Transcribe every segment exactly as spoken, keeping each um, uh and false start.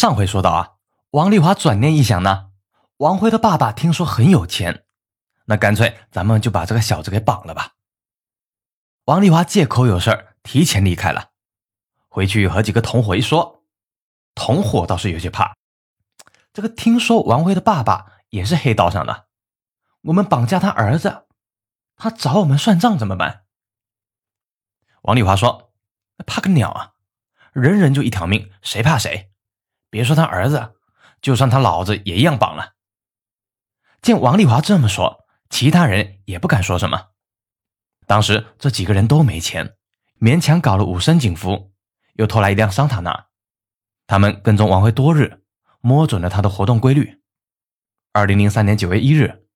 上回说到啊，王丽华转念一想呢，王辉的爸爸听说很有钱，那干脆咱们就把这个小子给绑了吧。王丽华借口有事儿，提前离开了。回去和几个同伙一说，同伙倒是有些怕。这个听说王辉的爸爸也是黑道上的，我们绑架他儿子，他找我们算账怎么办？王丽华说：“怕个鸟啊，人人就一条命，谁怕谁？别说他儿子，就算他老子也一样绑了。”见王丽华这么说，其他人也不敢说什么。当时这几个人都没钱，勉强搞了五身警服，又偷来一辆桑塔纳。他们跟踪王辉多日，摸准了他的活动规律。二零零三年九月一日，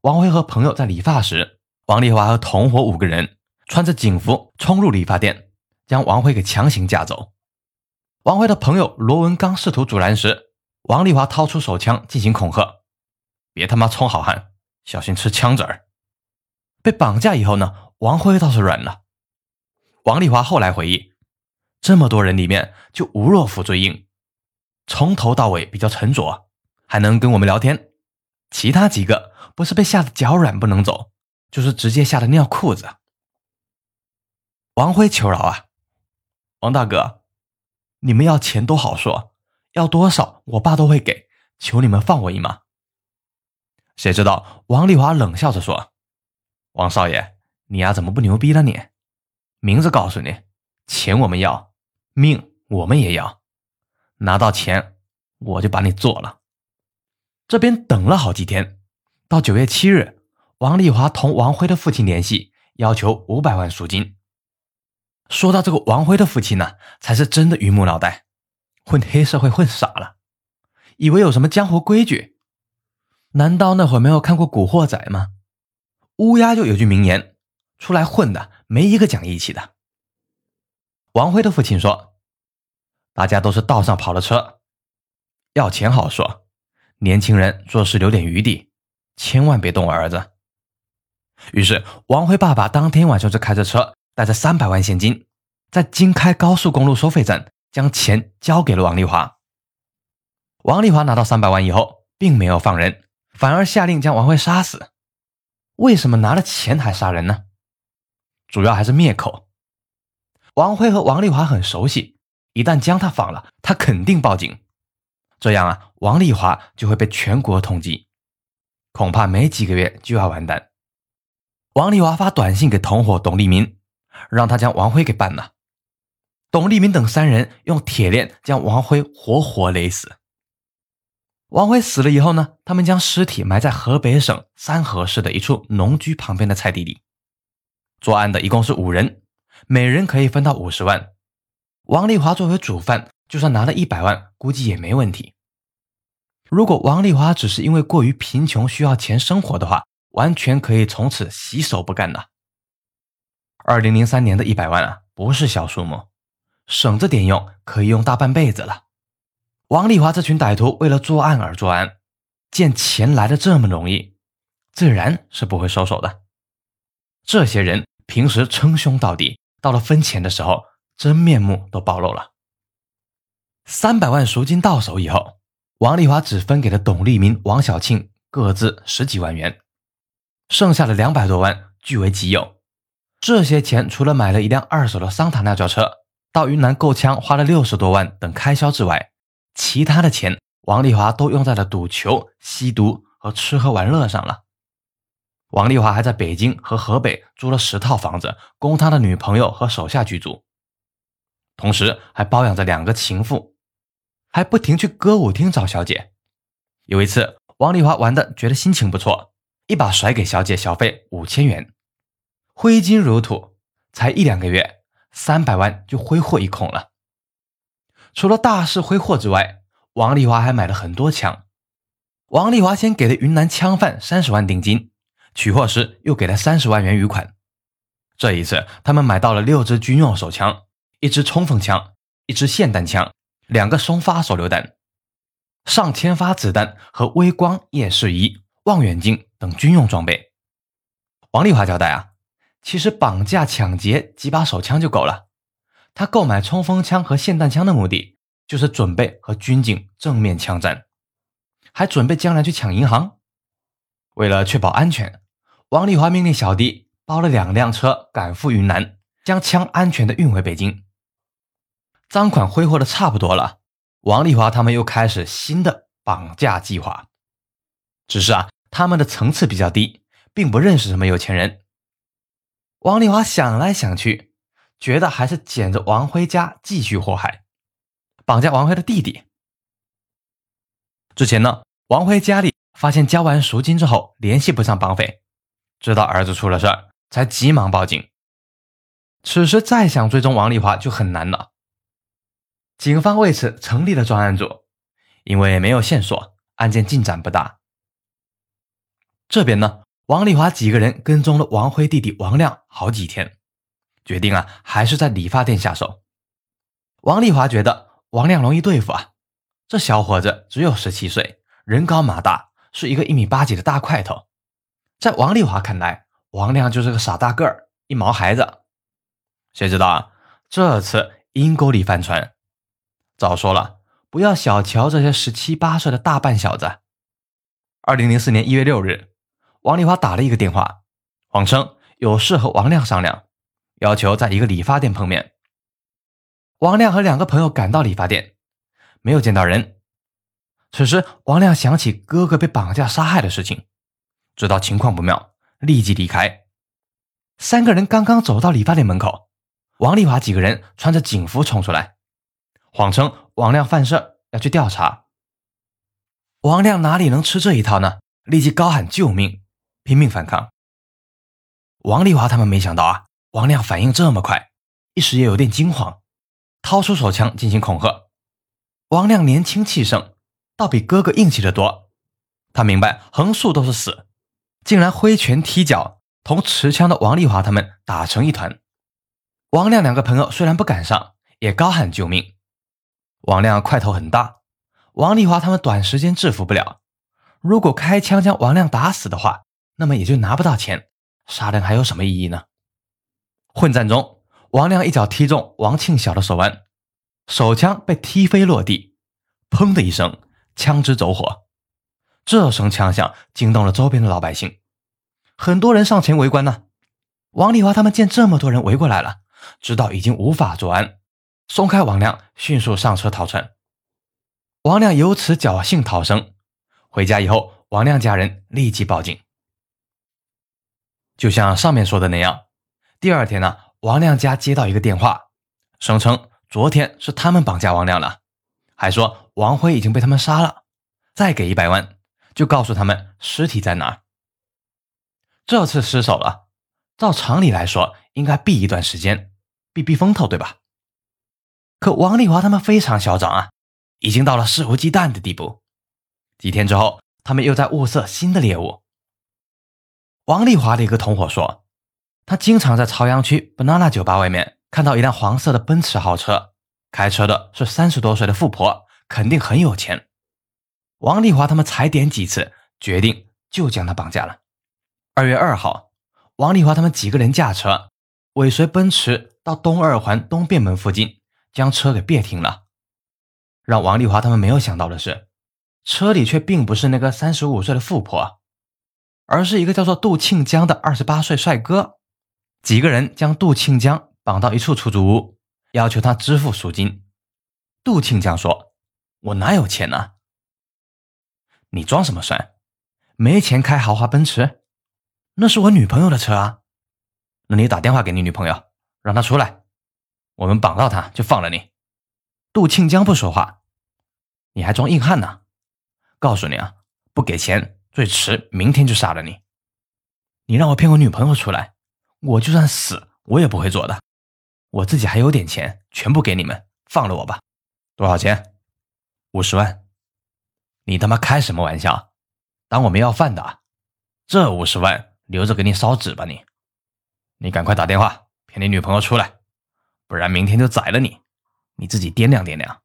王辉和朋友在理发时，王丽华和同伙五个人穿着警服冲入理发店，将王辉给强行架走。王辉的朋友罗文刚试图阻拦时，王丽华掏出手枪进行恐吓：“别他妈冲，好汉，小心吃枪子儿。”被绑架以后呢，王辉倒是软了。王丽华后来回忆，这么多人里面就吴若甫最硬，从头到尾比较沉着，还能跟我们聊天。其他几个不是被吓得脚软不能走，就是直接吓得尿裤子。王辉求饶啊：“王大哥，你们要钱都好说，要多少我爸都会给，求你们放我一马。”谁知道王丽华冷笑着说：“王少爷，你呀、啊、怎么不牛逼了你？名字告诉你，钱我们要，命我们也要。拿到钱，我就把你做了。”这边等了好几天，到九月七日，王丽华同王辉的父亲联系，要求五百万赎金。说到这个王辉的父亲呢，才是真的榆木脑袋，混黑社会混傻了，以为有什么江湖规矩。难道那会没有看过《古惑仔》吗？乌鸦就有句名言，出来混的没一个讲义气的。王辉的父亲说：“大家都是道上跑了车，要钱好说，年轻人做事留点余地，千万别动我儿子。”于是王辉爸爸当天晚上就开着车，带着三百万现金，在经开高速公路收费站将钱交给了王丽华。王丽华拿到三百万以后并没有放人，反而下令将王辉杀死。为什么拿了钱还杀人呢？主要还是灭口。王辉和王丽华很熟悉，一旦将他放了，他肯定报警。这样啊，王丽华就会被全国通缉，恐怕没几个月就要完蛋。王丽华发短信给同伙董立民，让他将王辉给办了。董立民等三人用铁链将王辉活活勒死。王辉死了以后呢，他们将尸体埋在河北省三河市的一处农居旁边的菜地里。作案的一共是五人，每人可以分到五十万。王丽华作为主犯，就算拿了一百万，估计也没问题。如果王丽华只是因为过于贫穷需要钱生活的话，完全可以从此洗手不干了。二零零三年的一百万啊，不是小数目，省着点用可以用大半辈子了。王丽华这群歹徒为了作案而作案，见钱来得这么容易，自然是不会收手的。这些人平时称兄道弟，到了分钱的时候，真面目都暴露了。三百万赎金到手以后，王丽华只分给了董立民、王小庆各自十几万元，剩下的两百多万据为己有。这些钱除了买了一辆二手的桑塔纳轿车，到云南购枪花了六十多万等开销之外，其他的钱王丽华都用在了赌球、吸毒和吃喝玩乐上了。王丽华还在北京和河北租了十套房子，供他的女朋友和手下居住，同时还包养着两个情妇，还不停去歌舞厅找小姐。有一次王丽华玩的觉得心情不错，一把甩给小姐小费五千元，挥金如土，才一两个月，三百万就挥霍一空了。除了大肆挥霍之外，王丽华还买了很多枪。王丽华先给了云南枪贩三十万定金，取货时又给了三十万元余款。这一次他们买到了六支军用手枪，一支冲锋枪，一支霰弹枪，两个松发手榴弹，上千发子弹和微光、夜视仪、望远镜等军用装备。王丽华交代啊，其实绑架抢劫几把手枪就够了，他购买冲锋枪和霰弹枪的目的就是准备和军警正面枪战，还准备将来去抢银行。为了确保安全，王丽华命令小弟包了两辆车赶赴云南，将枪安全地运回北京。赃款挥霍的差不多了，王丽华他们又开始新的绑架计划。只是啊，他们的层次比较低，并不认识什么有钱人。王丽华想来想去，觉得还是捡着王辉家继续祸害，绑架王辉的弟弟。之前呢，王辉家里发现交完赎金之后联系不上绑匪，知道儿子出了事儿，才急忙报警。此时再想追踪王丽华就很难了。警方为此成立了专案组，因为没有线索，案件进展不大。这边呢，王丽华几个人跟踪了王辉弟弟王亮好几天，决定啊还是在理发店下手。王丽华觉得王亮容易对付啊，这小伙子只有十七岁，人高马大，是一个一米八几的大块头。在王丽华看来，王亮就是个傻大个儿，一毛孩子。谁知道啊，这次阴沟里翻船。早说了，不要小瞧这些十七八岁的大半小子。二零零四年一月六日，王丽华打了一个电话，谎称有事和王亮商量，要求在一个理发店碰面。王亮和两个朋友赶到理发店，没有见到人。此时王亮想起哥哥被绑架杀害的事情，知道情况不妙，立即离开。三个人刚刚走到理发店门口，王丽华几个人穿着警服冲出来，谎称王亮犯事要去调查。王亮哪里能吃这一套呢，立即高喊救命，拼命反抗。王丽华他们没想到啊，王亮反应这么快，一时也有点惊慌，掏出手枪进行恐吓。王亮年轻气盛，倒比哥哥硬气得多，他明白横竖都是死，竟然挥拳踢脚，同持枪的王丽华他们打成一团。王亮两个朋友虽然不敢上，也高喊救命。王亮块头很大，王丽华他们短时间制服不了，如果开枪将王亮打死的话，那么也就拿不到钱，杀人还有什么意义呢？混战中，王亮一脚踢中王庆晓的手腕，手枪被踢飞落地，砰的一声，枪支走火。这声枪响惊动了周边的老百姓，很多人上前围观呢、啊。王丽华他们见这么多人围过来了，知道已经无法作案，松开王亮，迅速上车逃窜。王亮由此侥幸逃生，回家以后，王亮家人立即报警。就像上面说的那样，第二天呢、啊，王亮家接到一个电话，声称昨天是他们绑架王亮了，还说王辉已经被他们杀了，再给一百万。就告诉他们尸体在哪儿。这次失手了，照常理来说应该避一段时间，避避风头，对吧？可王丽华他们非常嚣张啊，已经到了肆无忌惮的地步。几天之后，他们又在物色新的猎物。王丽华的一个同伙说，他经常在朝阳区 Banana 酒吧外面看到一辆黄色的奔驰豪车，开车的是三十多岁的富婆，肯定很有钱。王丽华他们踩点几次，决定就将他绑架了。二月二号，王丽华他们几个人驾车尾随奔驰到东二环东便门附近，将车给别停了。让王丽华他们没有想到的是，车里却并不是那个三十五岁的富婆，而是一个叫做杜庆江的二十八岁帅哥。几个人将杜庆江绑到一处出租屋，要求他支付赎金。杜庆江说，我哪有钱啊？你装什么帅？没钱开豪华奔驰？那是我女朋友的车啊！那你打电话给你女朋友，让她出来，我们绑到她就放了你。杜庆江不说话，你还装硬汉呢？告诉你啊，不给钱，最迟明天就杀了你。你让我骗我女朋友出来，我就算死我也不会做的。我自己还有点钱，全部给你们，放了我吧。多少钱？五十万。你他妈开什么玩笑？当我们要饭的啊？这五十万留着给你烧纸吧你！你赶快打电话骗你女朋友出来，不然明天就宰了你！你自己掂量掂量。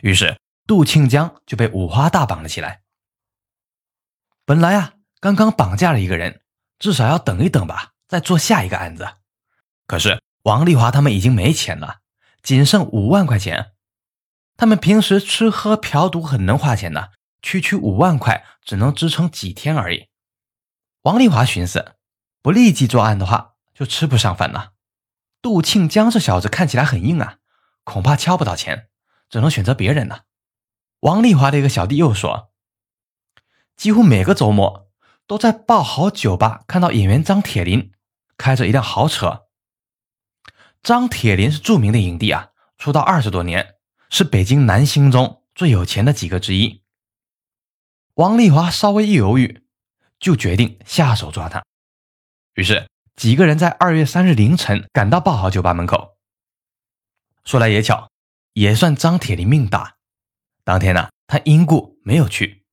于是杜庆江就被五花大绑了起来。本来啊，刚刚绑架了一个人，至少要等一等吧，再做下一个案子。可是王丽华他们已经没钱了，仅剩五万块钱。他们平时吃喝嫖赌很能花钱的，区区五万块只能支撑几天而已。王丽华寻思，不立即作案的话，就吃不上饭了。杜庆江这小子看起来很硬啊，恐怕敲不到钱，只能选择别人了。王丽华的一个小弟又说，几乎每个周末都在爆豪酒吧看到演员张铁林开着一辆豪车。张铁林是著名的影帝啊，出道二十多年，是北京男星中最有钱的几个之一。王丽华稍微一犹豫，就决定下手抓他。于是几个人在二月三日凌晨赶到爆豪酒吧门口。说来也巧，也算张铁林命大。当天呢、啊，他因故没有去。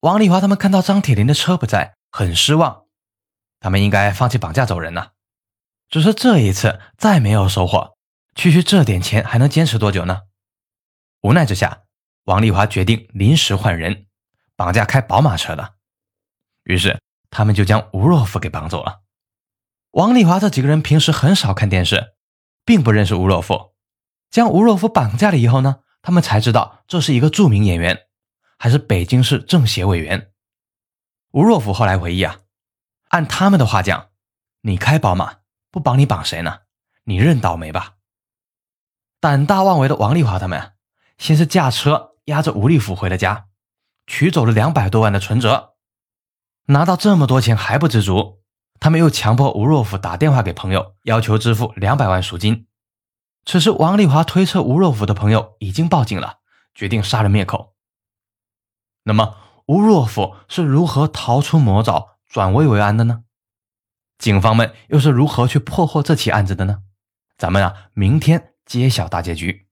王丽华他们看到张铁林的车不在，很失望。他们应该放弃绑架走人了、啊。只是这一次再没有收获，区区这点钱还能坚持多久呢？无奈之下，王丽华决定临时换人，绑架开宝马车的。于是他们就将吴若甫给绑走了。王丽华这几个人平时很少看电视，并不认识吴若甫。将吴若甫绑架了以后呢，他们才知道这是一个著名演员，还是北京市政协委员。吴若甫后来回忆啊，按他们的话讲，你开宝马，不绑你绑谁呢？你认倒霉吧。胆大妄为的王丽华他们，先是驾车押着吴立甫回了家，取走了两百多万的存折。拿到这么多钱还不知足，他们又强迫吴若甫打电话给朋友，要求支付两百万赎金。此时王丽华推测吴若甫的朋友已经报警了，决定杀人灭口。那么吴若甫是如何逃出魔爪，转危为安的呢？警方们又是如何去破获这起案子的呢？咱们啊，明天揭晓大结局。